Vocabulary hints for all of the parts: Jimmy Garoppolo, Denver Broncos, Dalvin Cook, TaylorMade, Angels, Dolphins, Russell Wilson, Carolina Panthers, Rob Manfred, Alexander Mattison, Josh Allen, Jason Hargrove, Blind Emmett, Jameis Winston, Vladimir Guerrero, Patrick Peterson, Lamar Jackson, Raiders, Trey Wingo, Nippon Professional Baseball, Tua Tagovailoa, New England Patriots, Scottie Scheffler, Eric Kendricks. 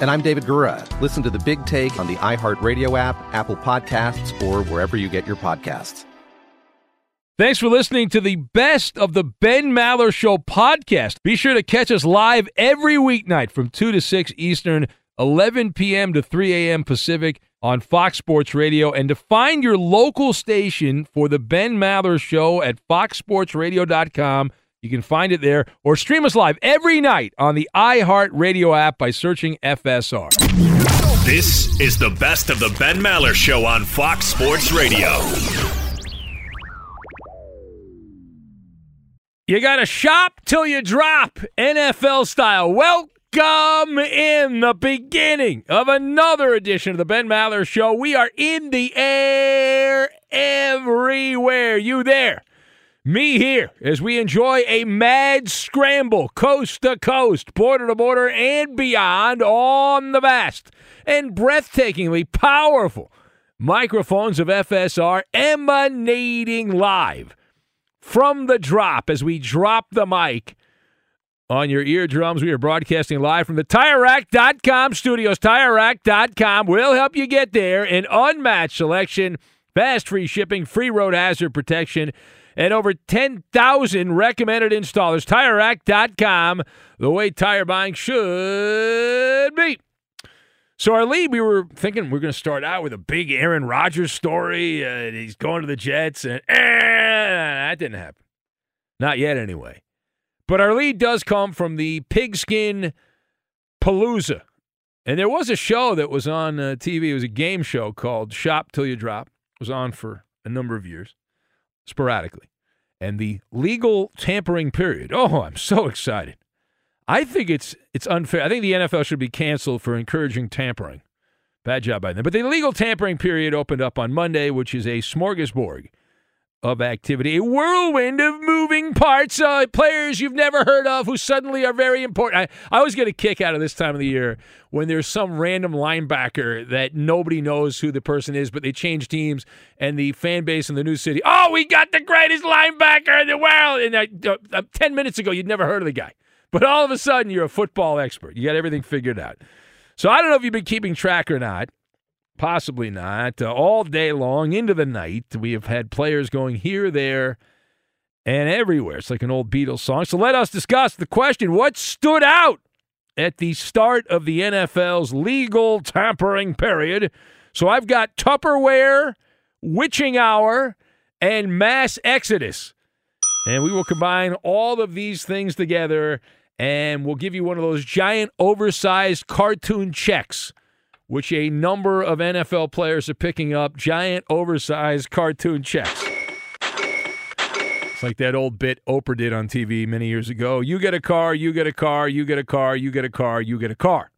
And I'm David Gura. Listen to The Big Take on the iHeartRadio app, Apple Podcasts, or wherever you get your podcasts. Thanks for listening to the best of the Ben Maller Show podcast. Be sure to catch us live every weeknight from 2 to 6 Eastern, 11 p.m. to 3 a.m. Pacific on Fox Sports Radio. And to find your local station for the Ben Maller Show at foxsportsradio.com. You can find it there or stream us live every night on the iHeartRadio app by searching FSR. This is the best of the Ben Maller Show on Fox Sports Radio. You got to shop till you drop, NFL style. Welcome in the beginning of another edition of the Ben Maller Show. We are in the air everywhere. You there? Me here as we enjoy a mad scramble coast to coast, border to border, and beyond on the vast and breathtakingly powerful microphones of FSR emanating live from the drop as we drop the mic on your eardrums. We are broadcasting live from the TireRack.com studios. TireRack.com will help you get there in unmatched selection, fast free shipping, free road hazard protection, and over 10,000 recommended installers. TireRack.com, the way tire buying should be. So our lead, we were thinking we're going to start out with a big Aaron Rodgers story. He's going to the Jets, and that didn't happen. Not yet, anyway. But our lead does come from the Pigskin Palooza. And there was a show that was on TV. It was a game show called Shop Till You Drop. It was on for a number of years. Sporadically. And the legal tampering period. Oh, I'm so excited. I think it's unfair. I think the NFL should be canceled for encouraging tampering. Bad job by them. But the legal tampering period opened up on Monday, which is a smorgasbord of activity. A whirlwind of moving parts. Players you've never heard of who suddenly are very important. I always get a kick out of this time of the year when there's some random linebacker that nobody knows who the person is, but they change teams and the fan base in the new city, oh, we got the greatest linebacker in the world. And 10 minutes ago, you'd never heard of the guy. But all of a sudden, you're a football expert. You got everything figured out. So I don't know if you've been keeping track or not. Possibly not. All day long, into the night, we have had players going here, there, and everywhere. It's like an old Beatles song. So let us discuss the question, what stood out at the start of the NFL's legal tampering period? So I've got Tupperware, witching hour, and mass exodus. And we will combine all of these things together, and we'll give you one of those giant, oversized cartoon checks, which a number of NFL players are picking up, giant, oversized cartoon checks. It's like that old bit Oprah did on TV many years ago. You get a car, you get a car, you get a car, you get a car, you get a car.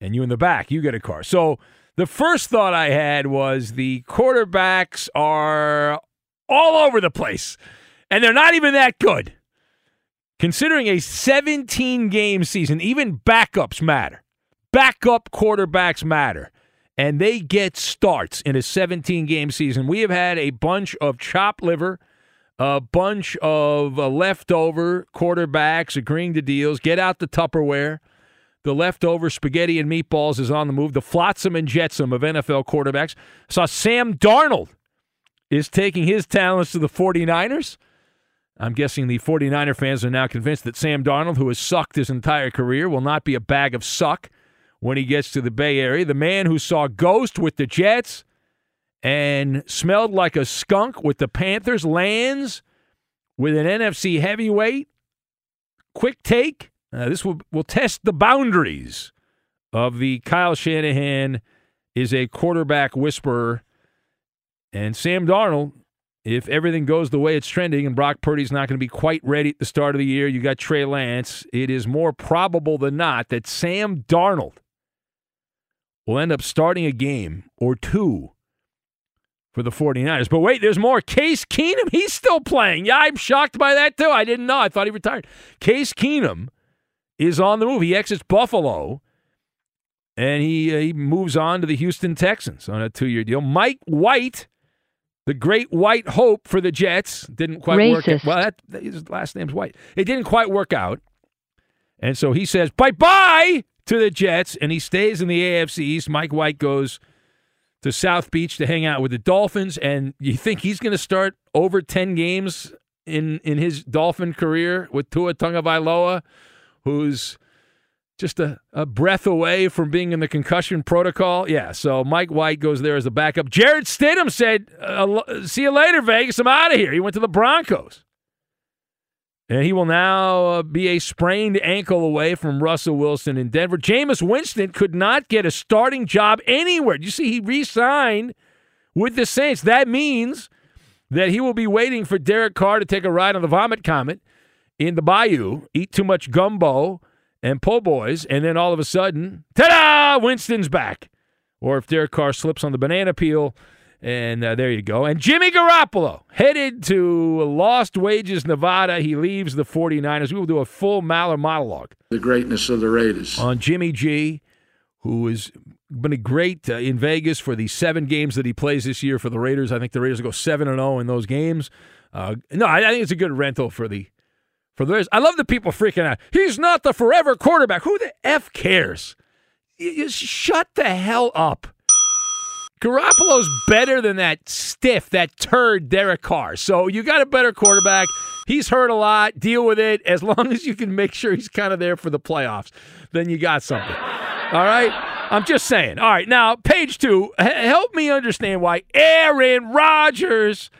And you in the back, you get a car. So the first thought I had was the quarterbacks are all over the place. And they're not even that good. Considering a 17-game season, even backups matter. Backup quarterbacks matter. And they get starts in a 17-game season. We have had a bunch of chopped liver, a bunch of leftover quarterbacks agreeing to deals. Get out the Tupperware. The leftover spaghetti and meatballs is on the move. The flotsam and jetsam of NFL quarterbacks. Saw Sam Darnold is taking his talents to the 49ers. I'm guessing the 49er fans are now convinced that Sam Darnold, who has sucked his entire career, will not be a bag of suck when he gets to the Bay Area. The man who saw a ghost with the Jets and smelled like a skunk with the Panthers lands with an NFC heavyweight. Quick take. This will test the boundaries of the Kyle Shanahan is a quarterback whisperer. And Sam Darnold, if everything goes the way it's trending and Brock Purdy's not going to be quite ready at the start of the year, you got Trey Lance, it is more probable than not that Sam Darnold will end up starting a game or two for the 49ers. But wait, there's more. Case Keenum, he's still playing. Yeah, I'm shocked by that too. I didn't know. I thought he retired. Case Keenum is on the move. He exits Buffalo, and he moves on to the Houston Texans on a 2-year deal. Mike White, the great white hope for the Jets, didn't quite work out. Well, his last name's White. It didn't quite work out, and so he says bye-bye to the Jets, and he stays in the AFC East. Mike White goes to South Beach to hang out with the Dolphins, and you think he's going to start over 10 games in his Dolphin career with Tua Tagovailoa, who's just a breath away from being in the concussion protocol. Yeah, so Mike White goes there as a backup. Jared Stidham said, see you later, Vegas. I'm out of here. He went to the Broncos. And he will now be a sprained ankle away from Russell Wilson in Denver. Jameis Winston could not get a starting job anywhere. You see, he re-signed with the Saints. That means that he will be waiting for Derek Carr to take a ride on the Vomit Comet in the bayou, eat too much gumbo and po' boys, and then all of a sudden, ta-da, Winston's back. Or if Derek Carr slips on the banana peel, and there you go. And Jimmy Garoppolo, headed to Lost Wages, Nevada. He leaves the 49ers. We will do a full Maller monologue. The greatness of the Raiders. On Jimmy G, who has been a great in Vegas for the 7 games that he plays this year for the Raiders. I think the Raiders will go 7-0 in those games. I think it's a good rental for the Raiders. I love the people freaking out. He's not the forever quarterback. Who the F cares? You shut the hell up. Garoppolo's better than that stiff, that turd Derek Carr. So you got a better quarterback. He's hurt a lot. Deal with it. As long as you can make sure he's kind of there for the playoffs, then you got something. All right? I'm just saying. All right, now, page 2. Help me understand why Aaron Rodgers...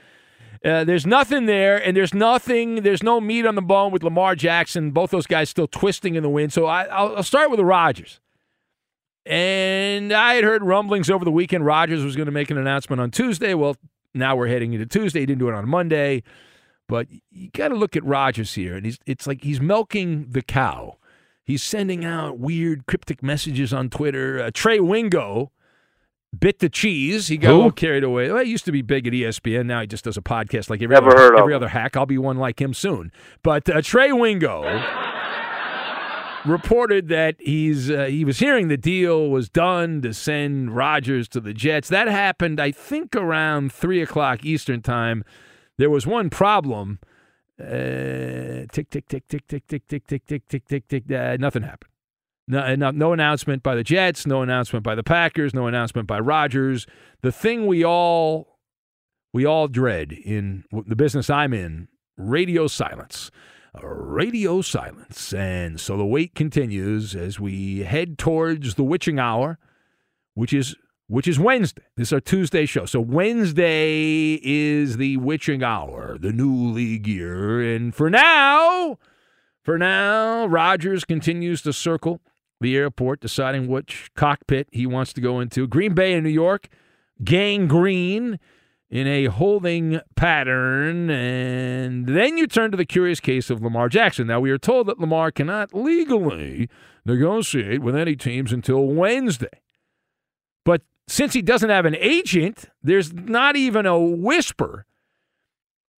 there's nothing there, and there's no meat on the bone with Lamar Jackson. Both those guys still twisting in the wind. So I'll start with the Rodgers. And I had heard rumblings over the weekend Rodgers was going to make an announcement on Tuesday. Well, now we're heading into Tuesday. He didn't do it on Monday. But you got to look at Rodgers here, and it's like he's milking the cow. He's sending out weird cryptic messages on Twitter. Trey Wingo bit the cheese. He got all carried away. Well, he used to be big at ESPN. Now he just does a podcast like every other hack. I'll be one like him soon. But Trey Wingo reported that he was hearing the deal was done to send Rodgers to the Jets. That happened, I think, around 3 o'clock Eastern time. There was one problem. Tick, tick, tick, tick, tick, tick, tick, tick, tick, tick, tick, tick. Nothing happened. No announcement by the Jets, no announcement by the Packers, no announcement by Rodgers. The thing we all dread in the business I'm in, radio silence. Radio silence. And so the wait continues as we head towards the witching hour, which is Wednesday. This is our Tuesday show. So Wednesday is the witching hour, the new league year. And for now, Rodgers continues to circle the airport, deciding which cockpit he wants to go into. Green Bay and New York, gangrene in a holding pattern. And then you turn to the curious case of Lamar Jackson. Now, we are told that Lamar cannot legally negotiate with any teams until Wednesday. But since he doesn't have an agent, there's not even a whisper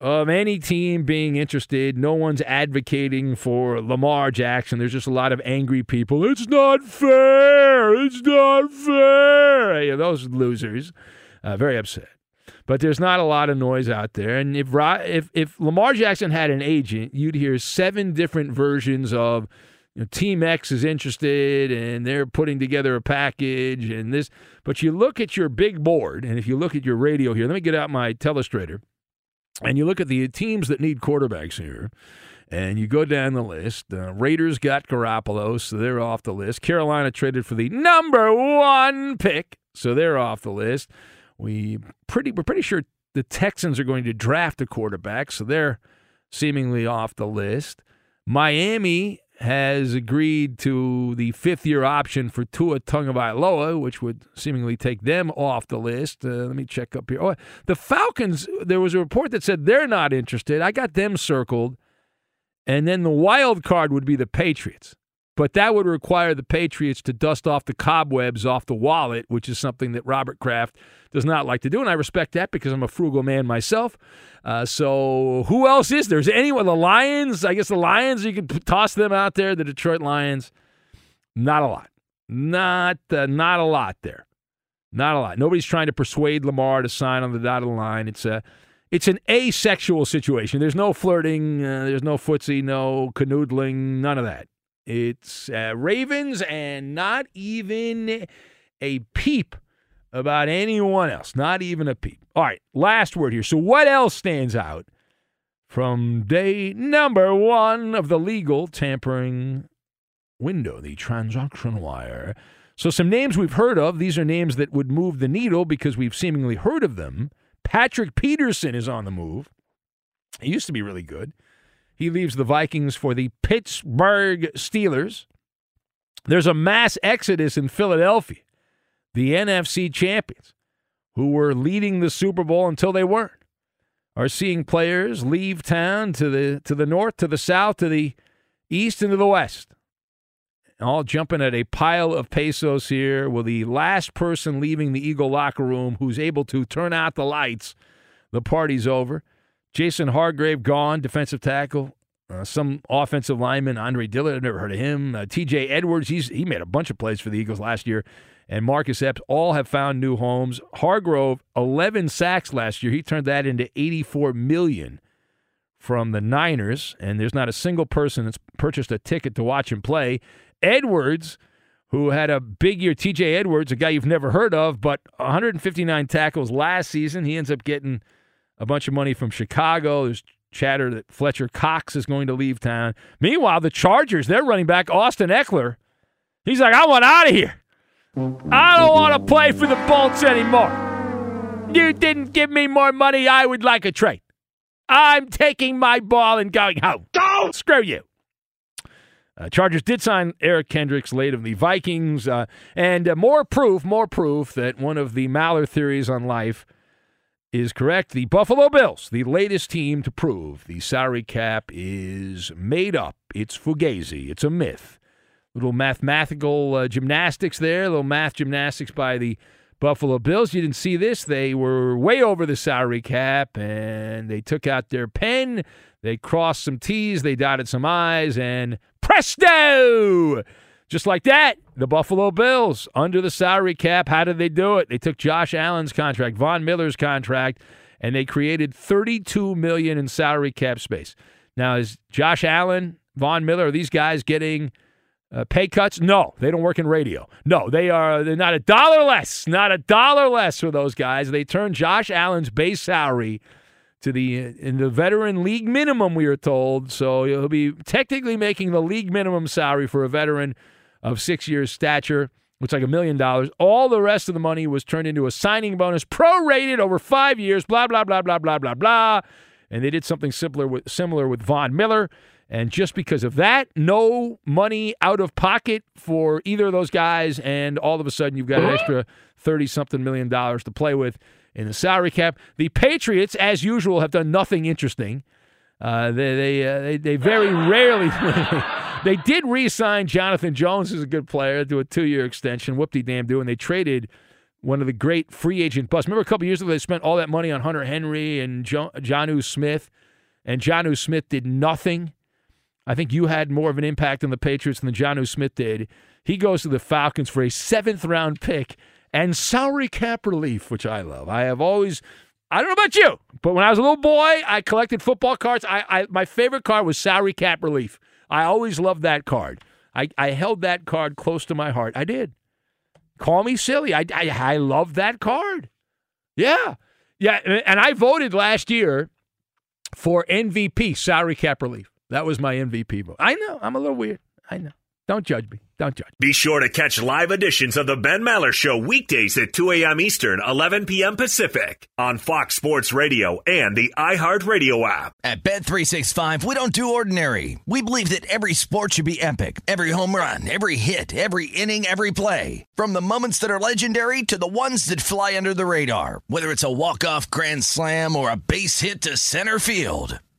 of any team being interested. No one's advocating for Lamar Jackson. There's just a lot of angry people. It's not fair. It's not fair. You know, those losers, very upset. But there's not a lot of noise out there. And if Lamar Jackson had an agent, you'd hear 7 different versions of, you know, Team X is interested and they're putting together a package and this. But you look at your big board, and if you look at your radio here, let me get out my telestrator, and you look at the teams that need quarterbacks here, and you go down the list. Raiders got Garoppolo, so they're off the list. Carolina traded for the number 1 pick, so they're off the list. We're pretty sure the Texans are going to draft a quarterback, so they're seemingly off the list. Miami has agreed to the 5th-year option for Tua Tagovailoa, which would seemingly take them off the list. Let me check up here. Oh, the Falcons, there was a report that said they're not interested. I got them circled. And then the wild card would be the Patriots. But that would require the Patriots to dust off the cobwebs off the wallet, which is something that Robert Kraft does not like to do, and I respect that because I'm a frugal man myself. So who else is there? Is there anyone? The Lions? I guess the Lions, you could toss them out there, the Detroit Lions. Not a lot. Not a lot there. Not a lot. Nobody's trying to persuade Lamar to sign on the dotted line. It's an asexual situation. There's no flirting. There's no footsie, no canoodling, none of that. It's Ravens and not even a peep about anyone else. Not even a peep. All right, last word here. So what else stands out from day number 1 of the legal tampering window, the transaction wire? So some names we've heard of. These are names that would move the needle because we've seemingly heard of them. Patrick Peterson is on the move. He used to be really good. He leaves the Vikings for the Pittsburgh Steelers. There's a mass exodus in Philadelphia, the NFC champions, who were leading the Super Bowl until they weren't, are seeing players leave town to the north, to the south, to the east, and to the west, all jumping at a pile of pesos here. Will the last person leaving the Eagle locker room who's able to turn out the lights, the party's over. Jason Hargrove gone, defensive tackle. Some offensive lineman, Andre Dillard, I've never heard of him. T.J. Edwards, he made a bunch of plays for the Eagles last year. And Marcus Epps all have found new homes. Hargrove, 11 sacks last year. He turned that into $84 million from the Niners. And there's not a single person that's purchased a ticket to watch him play. Edwards, who had a big year, T.J. Edwards, a guy you've never heard of, but 159 tackles last season. He ends up getting a bunch of money from Chicago. There's chatter that Fletcher Cox is going to leave town. Meanwhile, the Chargers, they're running back Austin Eckler. He's like, I want out of here. I don't want to play for the Bolts anymore. You didn't give me more money. I would like a trade. I'm taking my ball and going home. Don't screw you. Chargers did sign Eric Kendricks late of the Vikings. And more proof that one of the Maller theories on life is correct. The Buffalo Bills, the latest team to prove the salary cap is made up. It's fugazi. It's a myth. Little mathematical gymnastics there, little math gymnastics by the Buffalo Bills. You didn't see this. They were way over the salary cap, and they took out their pen. They crossed some T's. They dotted some I's, and presto! Just like that, the Buffalo Bills, under the salary cap. How did they do it? They took Josh Allen's contract, Von Miller's contract, and they created $32 million in salary cap space. Now, is Josh Allen, Von Miller, are these guys getting pay cuts? No, they don't work in radio. No, they're not a dollar less for those guys. They turned Josh Allen's base salary to the veteran league minimum, we are told. So he'll be technically making the league minimum salary for a veteran of 6 years' stature, looks like $1 million. All the rest of the money was turned into a signing bonus, prorated over 5 years, blah, blah, blah, blah, blah, blah, blah. And they did something similar with Von Miller. And just because of that, no money out of pocket for either of those guys, and all of a sudden you've got an extra $30-something million to play with in the salary cap. The Patriots, as usual, have done nothing interesting. They very rarely – they did re-sign Jonathan Jones, who's a good player, to a 2-year extension, whoop-de-damn-do, and they traded one of the great free agent busts. Remember a couple years ago they spent all that money on Hunter Henry and Jonnu Smith, and Jonnu Smith did nothing. I think you had more of an impact on the Patriots than Jonnu Smith did. He goes to the Falcons for a seventh-round pick and salary cap relief, which I love. I have always... I don't know about you, but when I was a little boy, I collected football cards. My favorite card was salary cap relief. I always loved that card. I held that card close to my heart. I did. Call me silly. I love that card. Yeah. Yeah, and I voted last year for MVP, salary cap relief. That was my MVP vote. I know. I'm a little weird. I know. Don't judge me. Don't judge. Be sure to catch live editions of the Ben Maller Show weekdays at 2 a.m. Eastern, 11 p.m. Pacific on Fox Sports Radio and the iHeartRadio app. At Bet365, we don't do ordinary. We believe that every sport should be epic. Every home run, every hit, every inning, every play. From the moments that are legendary to the ones that fly under the radar. Whether it's a walk-off grand slam or a base hit to center field.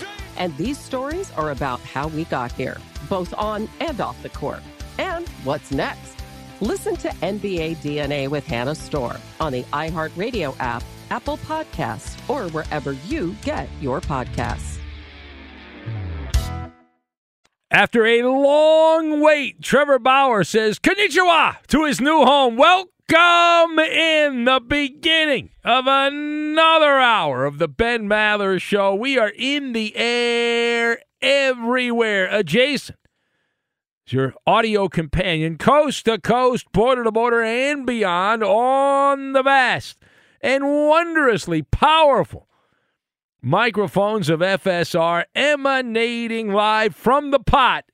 James. And these stories are about how we got here, both on and off the court. And what's next? Listen to NBA DNA with Hannah Storm on the iHeartRadio app, Apple Podcasts, or wherever you get your podcasts. After a long wait, Trevor Bauer says konnichiwa to his new home. Welcome in the beginning of another hour of the Ben Maller Show. We are in the air everywhere. Jason is your audio companion, coast to coast, border to border, and beyond on the vast and wondrously powerful microphones of FSR, emanating live from the pot,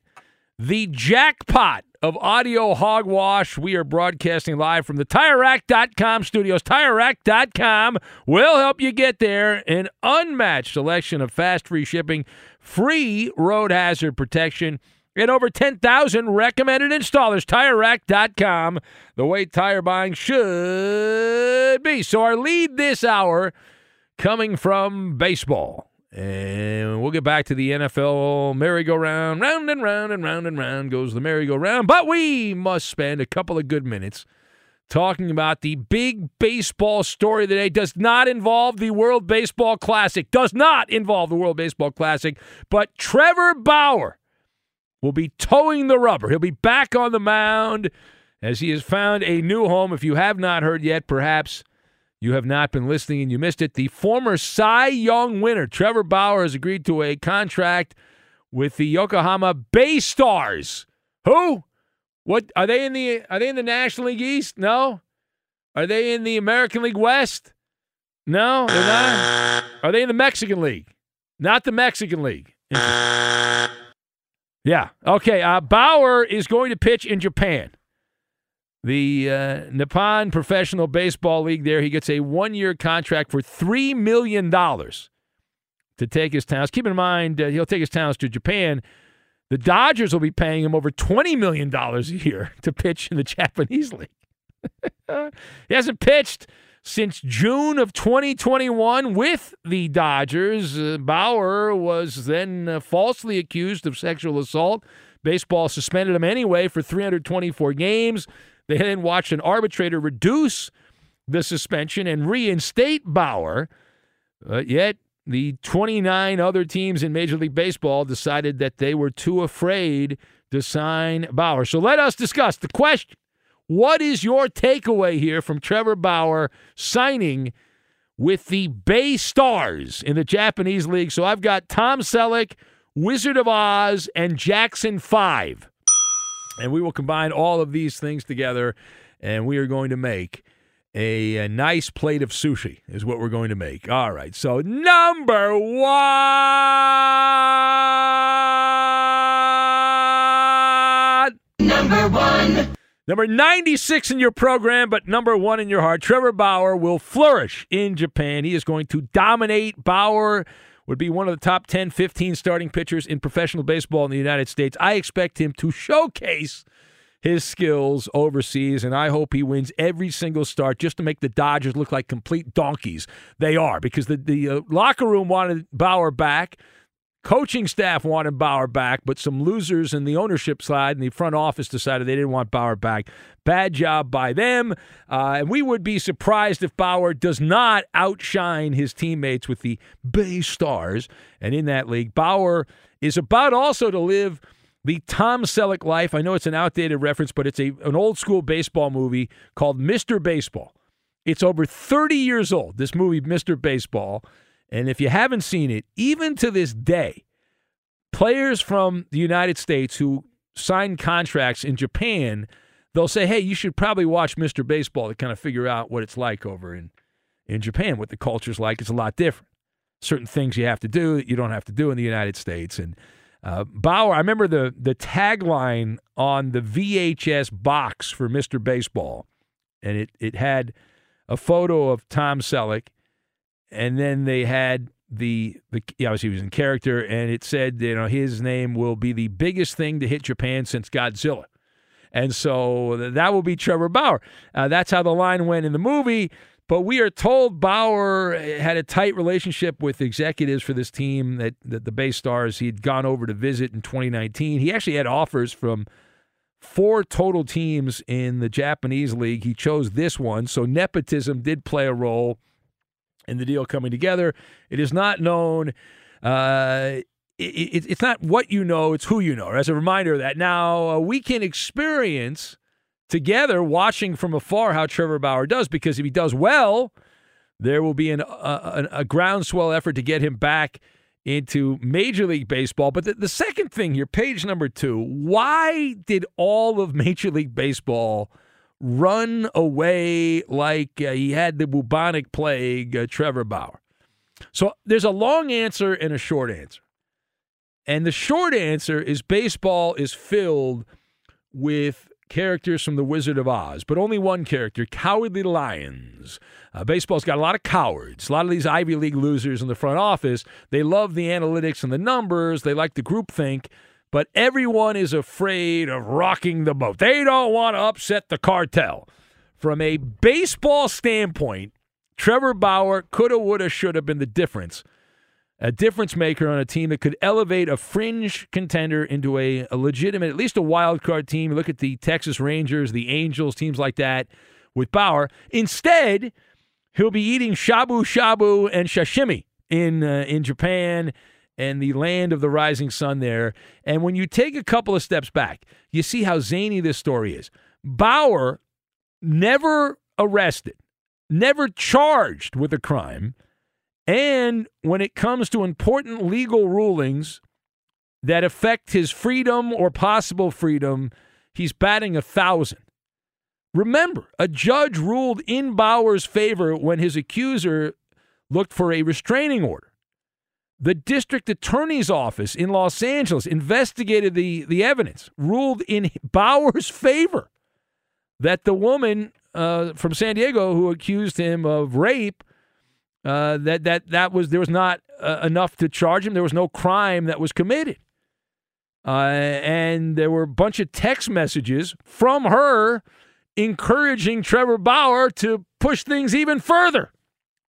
the jackpot of audio hogwash. We are broadcasting live from the TireRack.com studios. TireRack.com will help you get there. An unmatched selection of fast, free shipping, free road hazard protection, and over 10,000 recommended installers. TireRack.com, the way tire buying should be. So our lead this hour coming from baseball. And we'll get back to the NFL merry-go-round. Round and round and round and round goes the merry-go-round. But we must spend a couple of good minutes talking about the big baseball story of the day. Does not involve the World Baseball Classic. Does not involve the World Baseball Classic. But Trevor Bauer will be towing the rubber. He'll be back on the mound as he has found a new home. If you have not heard yet, perhaps you have not been listening and you missed it. The former Cy Young winner, Trevor Bauer, has agreed to a contract with the Yokohama Bay Stars. Who? What are they in the? Are they in the National League East? No. Are they in the American League West? No, they're not. Are they in the Mexican League? Not the Mexican League. Yeah. Okay. Bauer is going to pitch in Japan. The Nippon Professional Baseball League there, he gets a one-year contract for $3 million to take his talents. Keep in mind, he'll take his talents to Japan. The Dodgers will be paying him over $20 million a year to pitch in the Japanese league. He hasn't pitched since June of 2021 with the Dodgers. Bauer was then falsely accused of sexual assault. Baseball suspended him anyway for 324 games. They then watched an arbitrator reduce the suspension and reinstate Bauer. Yet the 29 other teams in Major League Baseball decided that they were too afraid to sign Bauer. So let us discuss the question. What is your takeaway here from Trevor Bauer signing with the Bay Stars in the Japanese League? So I've got Tom Selleck, Wizard of Oz, and Jackson 5. And we will combine all of these things together, and we are going to make a nice plate of sushi is what we're going to make. All right, so number one. Number one. Number 96 in your program, but number one in your heart. Trevor Bauer will flourish in Japan. He is going to dominate. Bauer would be one of the top 10, 15 starting pitchers in professional baseball in the United States. I expect him to showcase his skills overseas, and I hope he wins every single start just to make the Dodgers look like complete donkeys. They are, because the locker room wanted Bauer back. Coaching staff wanted Bauer back, but some losers in the ownership side and the front office decided they didn't want Bauer back. Bad job by them. And we would be surprised if Bauer does not outshine his teammates with the Bay Stars. And in that league, Bauer is about also to live the Tom Selleck life. I know it's an outdated reference, but it's an old-school baseball movie called Mr. Baseball. It's over 30 years old, this movie, Mr. Baseball. And if you haven't seen it, even to this day, players from the United States who sign contracts in Japan, they'll say, hey, you should probably watch Mr. Baseball to kind of figure out what it's like over in Japan, what the culture's like. It's a lot different. Certain things you have to do that you don't have to do in the United States. And Bauer, I remember the tagline on the VHS box for Mr. Baseball, and it had a photo of Tom Selleck. And then they had obviously he was in character, and it said, his name will be the biggest thing to hit Japan since Godzilla. And so that will be Trevor Bauer. That's how the line went in the movie. But we are told Bauer had a tight relationship with executives for this team, that the Bay Stars. He had gone over to visit in 2019. He actually had offers from 4 total teams in the Japanese league. He chose this one, so nepotism did play a role in the deal coming together. It is not known. It's not what you know, it's who you know. As a reminder of that. Now, we can experience together, watching from afar, how Trevor Bauer does, because if he does well, there will be a groundswell effort to get him back into Major League Baseball. But the second thing here, page number 2, why did all of Major League Baseball run away like he had the bubonic plague, Trevor Bauer? So there's a long answer and a short answer. And the short answer is baseball is filled with characters from The Wizard of Oz, but only one character, cowardly lions. Baseball's got a lot of cowards. A lot of these Ivy League losers in the front office, they love the analytics and the numbers. They like the groupthink. But everyone is afraid of rocking the boat. They don't want to upset the cartel. From a baseball standpoint, Trevor Bauer coulda, woulda, shoulda been the difference a difference maker on a team that could elevate a fringe contender into a legitimate, at least a wild card team. Look at the Texas Rangers, the Angels, teams like that with Bauer. Instead, he'll be eating shabu-shabu and sashimi in Japan and the land of the rising sun there. And when you take a couple of steps back, you see how zany this story is. Bauer never arrested, never charged with a crime. And when it comes to important legal rulings that affect his freedom or possible freedom, he's batting 1,000. Remember, a judge ruled in Bauer's favor when his accuser looked for a restraining order. The district attorney's office in Los Angeles investigated the evidence, ruled in Bauer's favor that the woman from San Diego who accused him of rape, there was not enough to charge him. There was no crime that was committed. And there were a bunch of text messages from her encouraging Trevor Bauer to push things even further.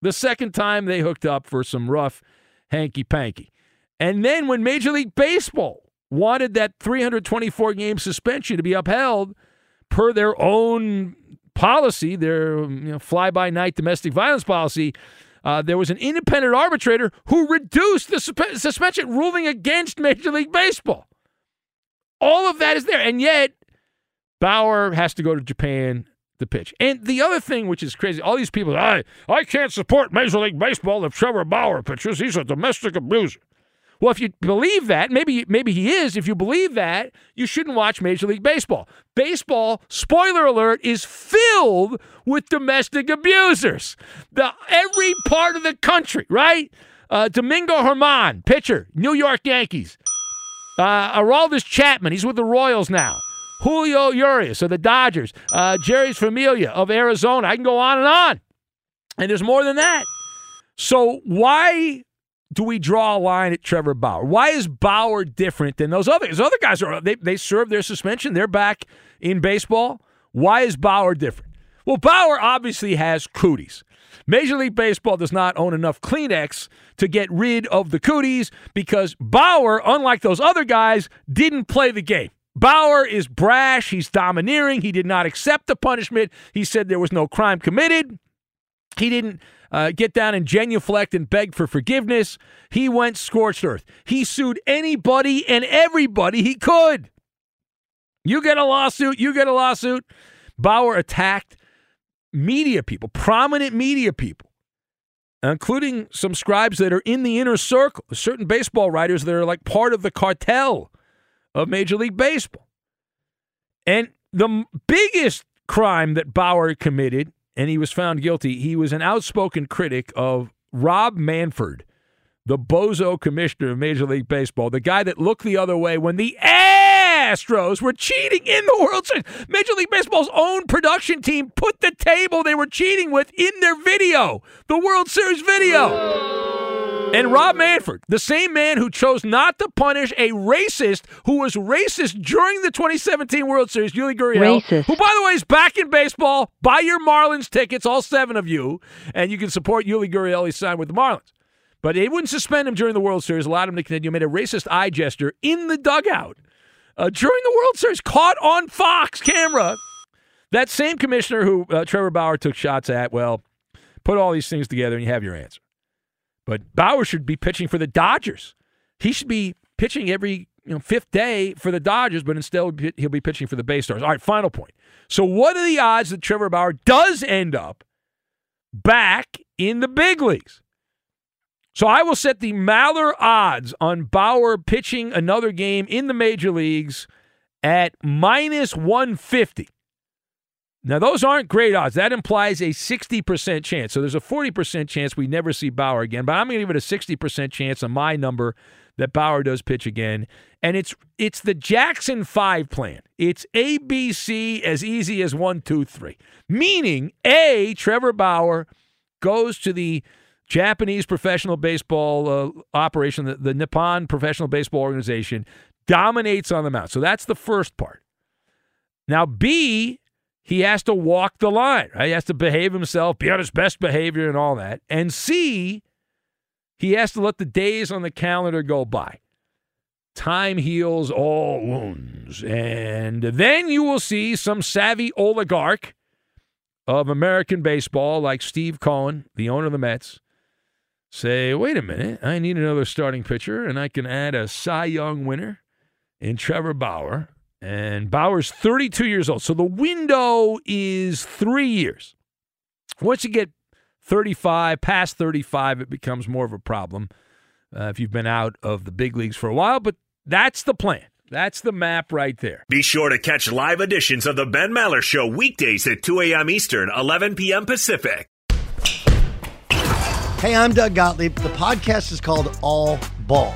The second time they hooked up for some rough hanky-panky. And then when Major League Baseball wanted that 324-game suspension to be upheld per their own policy, their fly-by-night domestic violence policy, there was an independent arbitrator who reduced the suspension, ruling against Major League Baseball. All of that is there, and yet Bauer has to go to Japan to pitch. And the other thing, which is crazy, all these people, I can't support Major League Baseball if Trevor Bauer pitches. He's a domestic abuser. Well, if you believe that, maybe he is. If you believe that, you shouldn't watch Major League Baseball. Baseball, spoiler alert, is filled with domestic abusers. Every part of the country, right? Domingo Germán, pitcher, New York Yankees. Aroldis Chapman, he's with the Royals now. Julio Urias of the Dodgers. Jerry's Familia of Arizona. I can go on and on. And there's more than that. So why do we draw a line at Trevor Bauer? Why is Bauer different than those others? Those other guys, they served their suspension. They're back in baseball. Why is Bauer different? Well, Bauer obviously has cooties. Major League Baseball does not own enough Kleenex to get rid of the cooties because Bauer, unlike those other guys, didn't play the game. Bauer is brash. He's domineering. He did not accept the punishment. He said there was no crime committed. He didn't get down and genuflect and beg for forgiveness. He went scorched earth. He sued anybody and everybody he could. You get a lawsuit. Bauer attacked media people, prominent media people, including some scribes that are in the inner circle, certain baseball writers that are like part of the cartel of Major League Baseball. And the biggest crime that Bauer committed, and he was found guilty, he was an outspoken critic of Rob Manfred, the bozo commissioner of Major League Baseball, the guy that looked the other way when the Astros were cheating in the World Series. Major League Baseball's own production team put the table they were cheating with in their video, the World Series video. And Rob Manfred, the same man who chose not to punish a racist who was racist during the 2017 World Series, Yuli Gurriel, racist, who, by the way, is back in baseball. Buy your Marlins tickets, all seven of you, and you can support Yuli Gurriel. He signed with the Marlins. But they wouldn't suspend him during the World Series, allowed him to continue, made a racist eye gesture in the dugout during the World Series, caught on Fox camera. That same commissioner who Trevor Bauer took shots at, well, put all these things together and you have your answer. But Bauer should be pitching for the Dodgers. He should be pitching every fifth day for the Dodgers, but instead he'll be pitching for the Bay Stars. All right, final point. So what are the odds that Trevor Bauer does end up back in the big leagues? So I will set the Maller odds on Bauer pitching another game in the major leagues at -150. Now, those aren't great odds. That implies a 60% chance. So there's a 40% chance we never see Bauer again, but I'm going to give it a 60% chance on my number that Bauer does pitch again. And it's the Jackson 5 plan. It's ABC, as easy as 1, 2, 3. Meaning, A, Trevor Bauer goes to the Japanese professional baseball operation, the Nippon Professional Baseball Organization, dominates on the mound. So that's the first part. Now, B, he has to walk the line, right? He has to behave himself, be on his best behavior and all that. And C, He has to let the days on the calendar go by. Time heals all wounds. And then you will see some savvy oligarch of American baseball like Steve Cohen, the owner of the Mets, say, wait a minute, I need another starting pitcher, and I can add a Cy Young winner in Trevor Bauer. And Bauer's 32 years old. So the window is 3 years. Once you get 35, past 35, it becomes more of a problem if you've been out of the big leagues for a while. But that's the plan. That's the map right there. Be sure to catch live editions of the Ben Maller Show weekdays at 2 a.m. Eastern, 11 p.m. Pacific. Hey, I'm Doug Gottlieb. The podcast is called All Ball.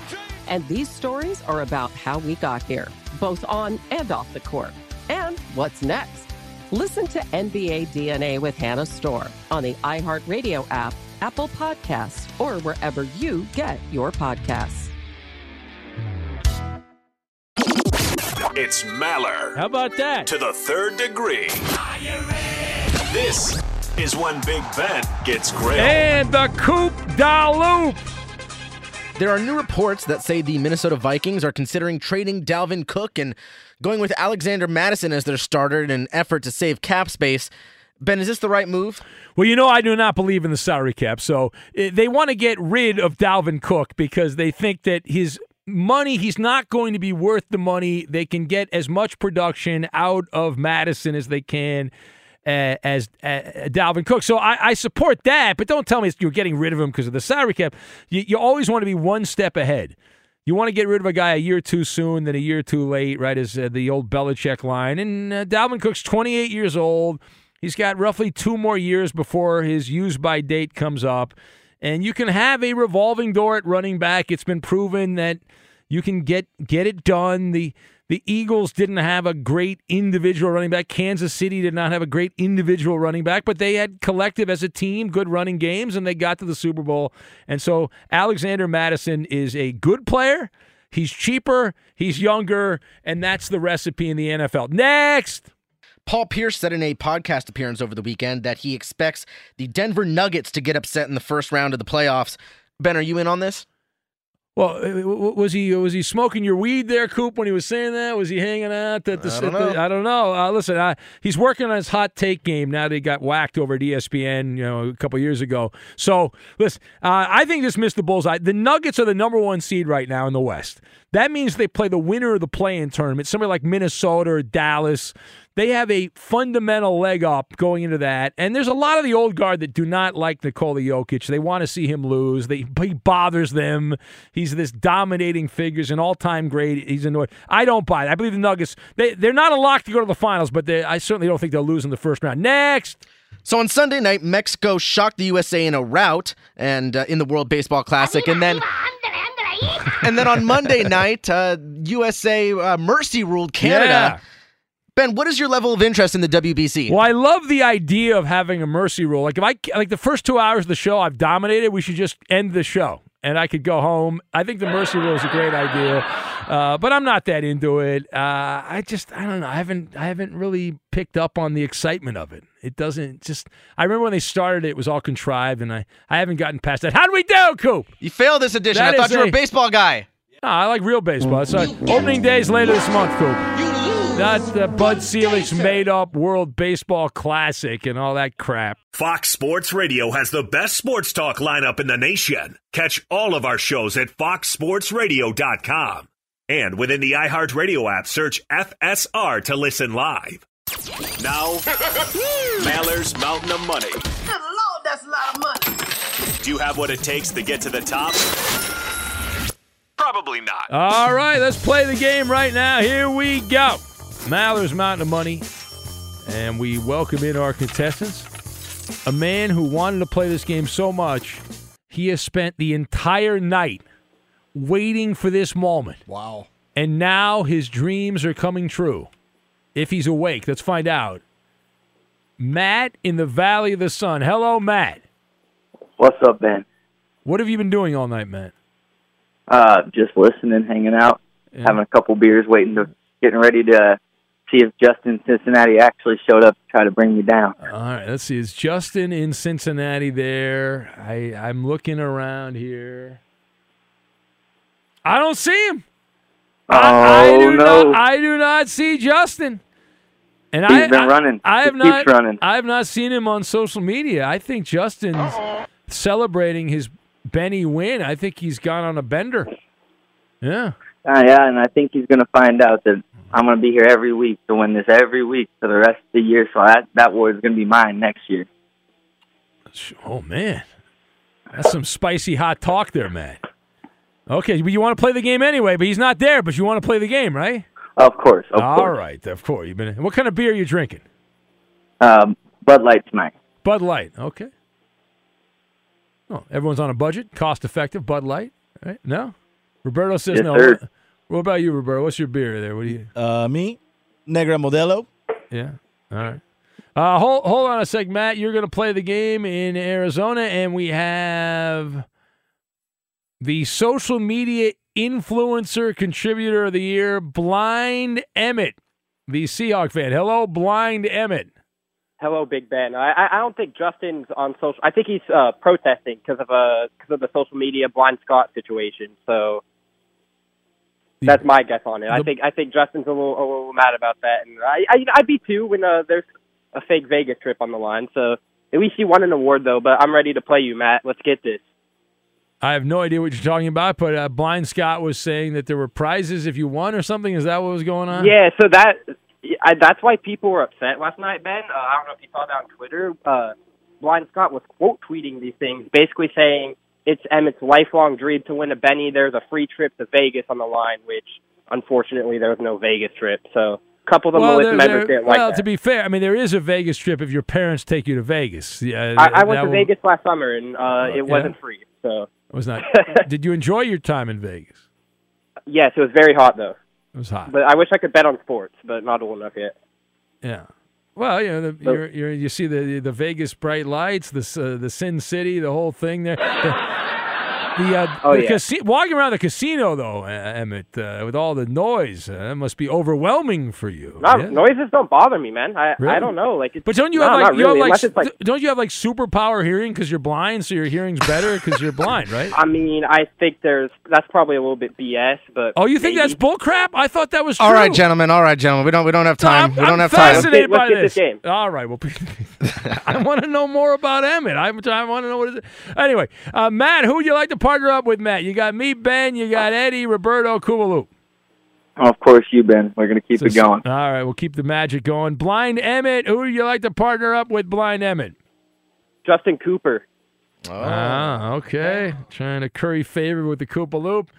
James. And these stories are about how we got here, both on and off the court. And what's next? Listen to NBA DNA with Hannah Storm on the iHeartRadio app, Apple Podcasts, or wherever you get your podcasts. It's Maller. How about that? To the third degree. Are you ready? This is when Big Ben gets grilled. And the Coop da Loop. There are new reports that say the Minnesota Vikings are considering trading Dalvin Cook and going with Alexander Mattison as their starter in an effort to save cap space. Ben, is this the right move? Well, you know, I do not believe in the salary cap. So they want to get rid of Dalvin Cook because they think that his money, he's not going to be worth the money. They can get as much production out of Madison as they can as Dalvin Cook. So I support that, but don't tell me you're getting rid of him because of the salary cap. You always want to be one step ahead. You want to get rid of a guy a year too soon than a year too late, right, is the old Belichick line. And Dalvin Cook's 28 years old. He's got roughly 2 more years before his use-by date comes up. And you can have a revolving door at running back. It's been proven that you can get it done. The Eagles didn't have a great individual running back. Kansas City did not have a great individual running back, but they had collective as a team, good running games, and they got to the Super Bowl. And so Alexander Mattison is a good player. He's cheaper. He's younger. And that's the recipe in the NFL. Next. Paul Pierce said in a podcast appearance over the weekend that he expects the Denver Nuggets to get upset in the first round of the playoffs. Ben, are you in on this? Well, was he smoking your weed there, Coop, when he was saying that? Was he hanging out? I don't know. Listen, he's working on his hot take game now that he got whacked over at ESPN, a couple years ago. So, listen, I think this missed the bullseye. The Nuggets are the number one seed right now in the West. That means they play the winner of the play-in tournament, somebody like Minnesota or Dallas. They have a fundamental leg up going into that. And there's a lot of the old guard that do not like Nikola Jokic. They want to see him lose. He bothers them. He's this dominating figure. He's an all-time great. He's annoyed. I don't buy it. I believe the Nuggets, they're not a lock to go to the finals, but I certainly don't think they'll lose in the first round. Next! So on Sunday night, Mexico shocked the USA in a rout and in the World Baseball Classic. And then on Monday night, USA mercy ruled Canada. Yeah. Ben, what is your level of interest in the WBC? Well, I love the idea of having a mercy rule. Like, if the first 2 hours of the show I've dominated, we should just end the show, and I could go home. I think the mercy rule is a great idea, but I'm not that into it. I don't know. I haven't really picked up on the excitement of it. It doesn't just. I remember when they started, it was all contrived, and I haven't gotten past that. How do we do, Coop? You failed this edition. I thought you were a baseball guy. No, I like real baseball. So opening days later this month, Coop. Not Bud Selig's made-up World Baseball Classic and all that crap. Fox Sports Radio has the best sports talk lineup in the nation. Catch all of our shows at foxsportsradio.com. And within the iHeartRadio app, search FSR to listen live. Now, Maller's Mountain of Money. Good Lord, that's a lot of money. Do you have what it takes to get to the top? Probably not. All right, let's play the game right now. Here we go. Maller's Mountain of Money, and we welcome in our contestants. A man who wanted to play this game so much, he has spent the entire night waiting for this moment. Wow. And now his dreams are coming true. If he's awake, let's find out. Matt in the Valley of the Sun. Hello, Matt. What's up, Ben? What have you been doing all night, Matt? Just listening, hanging out, having a couple beers, getting ready to see if Justin Cincinnati actually showed up to try to bring me down. All right, let's see. Is Justin in Cincinnati there? I'm looking around here. I don't see him. I do not see Justin. And He's been running. I have not seen him on social media. I think Justin's celebrating his Benny win. I think he's gone on a bender. Yeah. Yeah, and I think he's going to find out that I'm going to be here every week to win this every week for the rest of the year. So that award's going to be mine next year. Oh, man. That's some spicy hot talk there, man. Okay, but you want to play the game anyway, but he's not there, but you want to play the game, right? Of course. All right, of course. What kind of beer are you drinking? Bud Light tonight. Bud Light, okay. Oh, everyone's on a budget, cost-effective, Bud Light, right? No? Roberto says yes, no. Sir. What about you, Roberto? What's your beer there? What do you? Me, Negra Modelo. Yeah. All right. Hold on a sec, Matt. You're going to play the game in Arizona, and we have the social media influencer contributor of the year, Blind Emmett, the Seahawks fan. Hello, Blind Emmett. Hello, Big Ben. I don't think Justin's on social. I think he's protesting because of the social media Blind Scott situation. So that's my guess on it. I think Justin's a little mad about that, and I'd be too when there's a fake Vegas trip on the line. So at least he won an award, though. But I'm ready to play you, Matt. Let's get this. I have no idea what you're talking about, but Blind Scott was saying that there were prizes if you won or something. Is that what was going on? Yeah. So that. That's why people were upset last night, Ben. I don't know if you saw that on Twitter. Blind Scott was quote tweeting these things, basically saying it's Emmett's lifelong dream to win a Benny. There's a free trip to Vegas on the line, which unfortunately there was no Vegas trip. So a couple of the Melissa members didn't like that. Well, to be fair, I mean, there is a Vegas trip if your parents take you to Vegas. Yeah, I went to Vegas last summer, and it wasn't free. So it was not. Did you enjoy your time in Vegas? Yes, it was very hot, though. It was hot. But I wish I could bet on sports, but not old enough yet. Yeah. Well, you know, you see the Vegas bright lights, the Sin City, the whole thing there. Walking around the casino, though, Emmett, with all the noise, that must be overwhelming for you. Noises don't bother me, man. I don't know. But don't you have like superpower hearing because you're blind, so your hearing's better because you're blind, right? I mean, I think that's probably a little bit BS, but oh, you think that's bullcrap? I thought that was true. All right, gentlemen. We don't have time. No, we don't have time. I'm fascinated by this game. All right, well, I want to know more about Emmett. I want to know what it is. Anyway, Matt, who would you like to partner up with, Matt? You got me, Ben. You got Eddie, Roberto, Kuvalu. Of course, you, Ben. We're going to keep it going. All right, we'll keep the magic going. Blind Emmett, who do you like to partner up with, Blind Emmett? Justin Cooper. Oh. Okay. Trying to curry favor with the Koopaloop.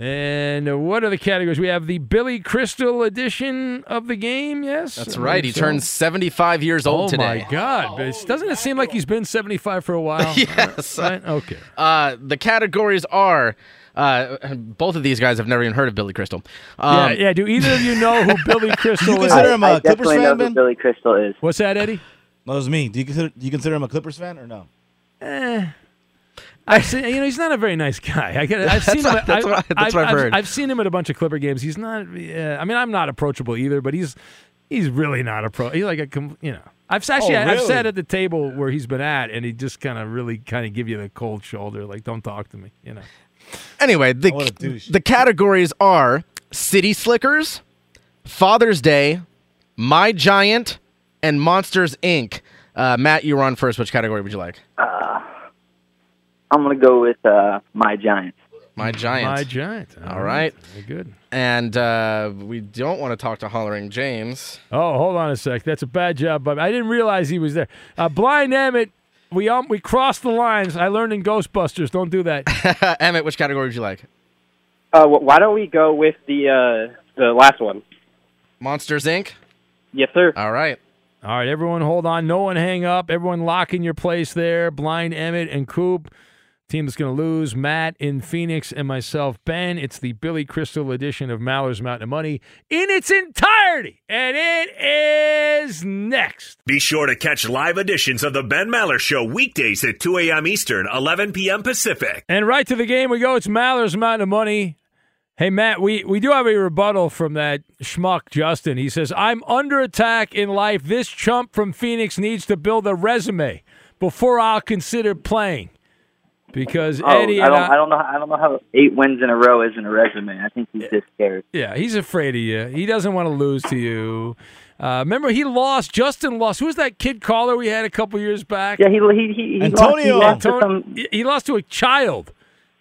And what are the categories? We have the Billy Crystal edition of the game, yes? That's right. He turns 75 years old today. Oh, my God. Doesn't it seem like he's been 75 for a while? Yes. Right? Okay. The categories are, both of these guys have never even heard of Billy Crystal. Do either of you know who Billy Crystal is? Consider him a Clippers fan, know Ben? Who Billy Crystal is. What's that, Eddie? That was me. Do you consider him a Clippers fan or no? He's not a very nice guy. I've seen him at a bunch of Clipper games. He's not. I mean, I'm not approachable either, but he's really not approachable. He's like a. I've sat at the table where he's been at, and he just kind of give you the cold shoulder, like don't talk to me, you know. Anyway, the categories are City Slickers, Father's Day, My Giant, and Monsters Inc. Matt, you were on first. Which category would you like? I'm going to go with My Giant. My Giant. My Giant. All right. Very good. And we don't want to talk to Hollering James. Oh, hold on a sec. That's a bad job, but I didn't realize he was there. Blind Emmett, we crossed the lines. I learned in Ghostbusters. Don't do that. Emmett, which category would you like? Why don't we go with the last one? Monsters, Inc.? Yes, sir. All right, everyone hold on. No one hang up. Everyone lock in your place there. Blind Emmett and Coop. Team that's going to lose, Matt in Phoenix, and myself, Ben. It's the Billy Crystal edition of Maller's Mountain of Money in its entirety, and it is next. Be sure to catch live editions of the Ben Maller Show weekdays at 2 a.m. Eastern, 11 p.m. Pacific. And right to the game we go. It's Maller's Mountain of Money. Hey, Matt, we do have a rebuttal from that schmuck, Justin. He says, I'm under attack in life. This chump from Phoenix needs to build a resume before I'll consider playing. Because Eddie, I don't know how 8 wins in a row isn't a resume. I think he's just scared. Yeah, he's afraid of you. He doesn't want to lose to you. Remember, Justin lost. Who was that kid caller we had a couple years back? Yeah, he lost to a child.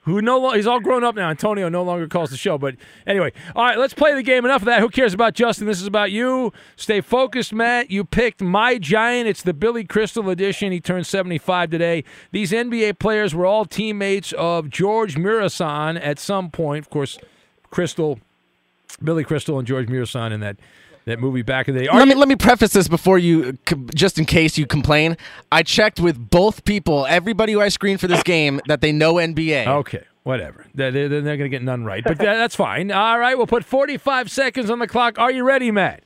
He's all grown up now. Antonio no longer calls the show. But anyway, all right, let's play the game. Enough of that. Who cares about Justin? This is about you. Stay focused, Matt. You picked My Giant. It's the Billy Crystal edition. He turned 75 today. These NBA players were all teammates of George Murison at some point. Of course, Billy Crystal and George Murison in that movie back in the day. Let me preface this before you, just in case you complain. I checked with both people, everybody who I screened for this game, that they know NBA. Okay, whatever. They're going to get none right, but that's fine. All right, we'll put 45 seconds on the clock. Are you ready, Matt?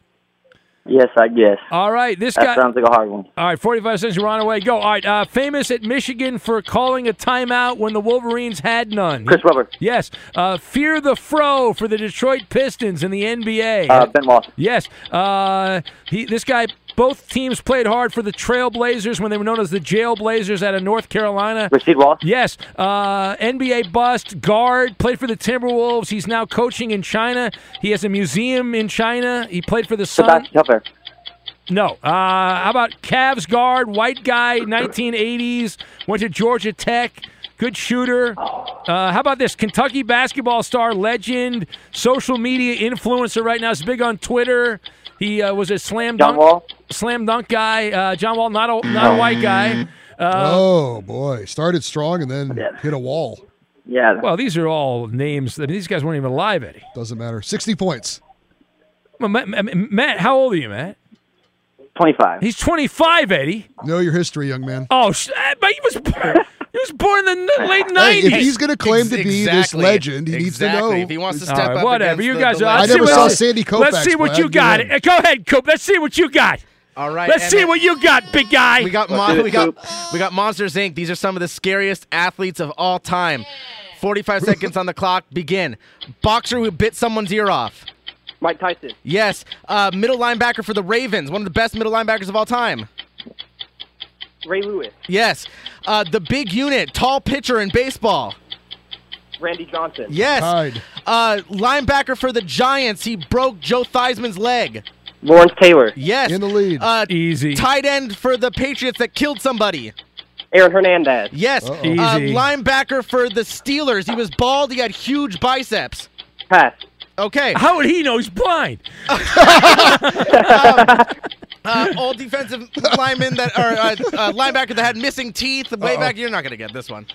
Yes, I guess. All right, that sounds like a hard one. All right, 45 seconds. We're on our way. Go. All right, famous at Michigan for calling a timeout when the Wolverines had none. Chris Webber. Yes. Fear the Fro for the Detroit Pistons in the NBA. Ben Moss. Yes. Both teams played hard for the Trailblazers when they were known as the Jailblazers out of North Carolina. Rasheed Wallace? Yes. NBA bust, guard, played for the Timberwolves. He's now coaching in China. He has a museum in China. He played for the Sun. No. How about Cavs guard, white guy, 1980s, went to Georgia Tech. Good shooter. How about this? Kentucky basketball star, legend, social media influencer right now. He's big on Twitter. He was a slam dunk guy. John Wall, not a white guy. Oh, boy. Started strong and then hit a wall. Yeah. Well, these are all names. I mean, these guys weren't even alive, Eddie. Doesn't matter. 60 points. Well, Matt, how old are you, Matt? 25. He's 25, Eddie. Know your history, young man. Oh, but he was born, in the late 90s. Hey, if he's going to claim to be this legend, he needs to know. If he wants to step up whatever. You guys are, I never saw Sandy Koufax. Let's see what you got. Go ahead, Coop. Let's see what you got. All right, let's see what you got, big guy. We got Monsters, Inc. These are some of the scariest athletes of all time. 45 seconds on the clock. Begin. Boxer who bit someone's ear off. Mike Tyson. Yes. Middle linebacker for the Ravens. One of the best middle linebackers of all time. Ray Lewis. Yes. The big unit. Tall pitcher in baseball. Randy Johnson. Yes. Linebacker for the Giants. He broke Joe Theismann's leg. Lawrence Taylor. Yes. In the lead. Easy. Tight end for the Patriots that killed somebody. Aaron Hernandez. Yes. Easy. Linebacker for the Steelers. He was bald. He had huge biceps. Pass. Okay. How would he know? He's blind. All defensive linemen that are linebacker that had missing teeth way back. You're not going to get this one.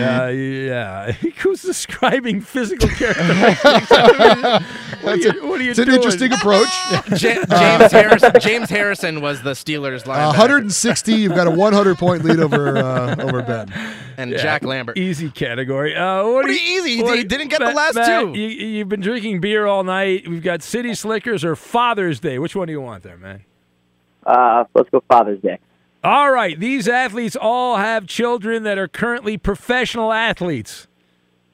Yeah. Who's describing physical characteristics? What are you doing? It's an interesting approach. James Harrison was the Steelers linebacker. 160. You've got a 100-point lead over Ben. And Jack Lambert. Easy category. What are you, easy? He didn't get the last two. You've been drinking beer all night. We've got City Slickers or Father's Day. Which one do you want there, man? Let's go Father's Day. All right, these athletes all have children that are currently professional athletes.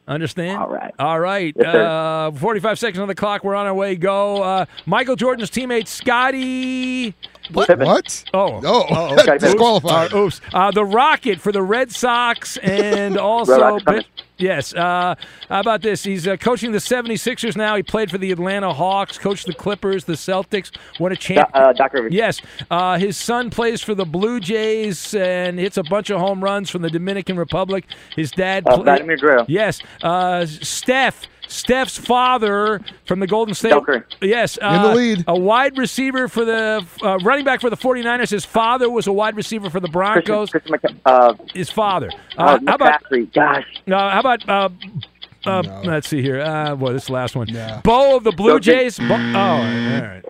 Understand? All right. Yes, 45 seconds on the clock. We're on our way. Go. Michael Jordan's teammate, Scottie. What? Oh. No. Disqualified. Oops. The Rocket for the Red Sox and also. Yes. How about this? He's coaching the 76ers now. He played for the Atlanta Hawks, coached the Clippers, the Celtics. What a champ. Doc Rivers. Yes. His son plays for the Blue Jays and hits a bunch of home runs from the Dominican Republic. His dad. Vladimir Guerrero. Yes. Steph's father from the Golden State. Joker. Yes. In the lead. A wide receiver for the running back for the 49ers. His father was a wide receiver for the Broncos. His father. How about let's see here. This is the last one. Yeah. Bo of the Blue Jays. All right.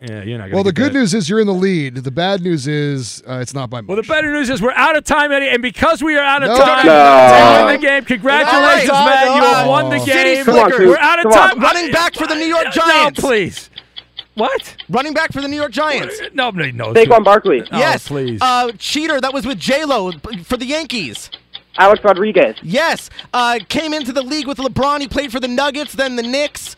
Yeah, you're not. Well, the good news is you're in the lead. The bad news is it's not by much. Well, the better news is we're out of time, Eddie, and because we are out of time, we're in the game. Congratulations, man! You have won the game. We're out of time. Running back for the New York Giants, please. What? Running back for the New York Giants. Nobody knows. Saquon Barkley. Yes, please. Cheater that was with J-Lo for the Yankees. Alex Rodriguez. Yes. Came into the league with LeBron. He played for the Nuggets, then the Knicks.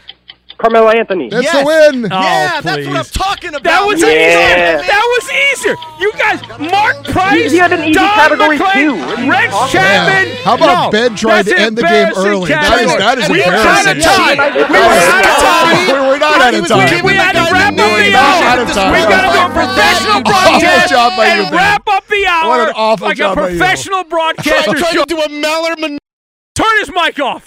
Carmelo Anthony. That's the win. Yeah, that's what I'm talking about. That was easier. That was easier. You guys, Mark Price, Don McClain, Rex Chapman. How about Ben trying to end the game early? That is embarrassing. We were out of time. We had to wrap up the hour. We got to do a professional broadcast and wrap up the hour. What an awful job by you. Like a professional broadcaster. I'm trying to do a Maller. Turn his mic off.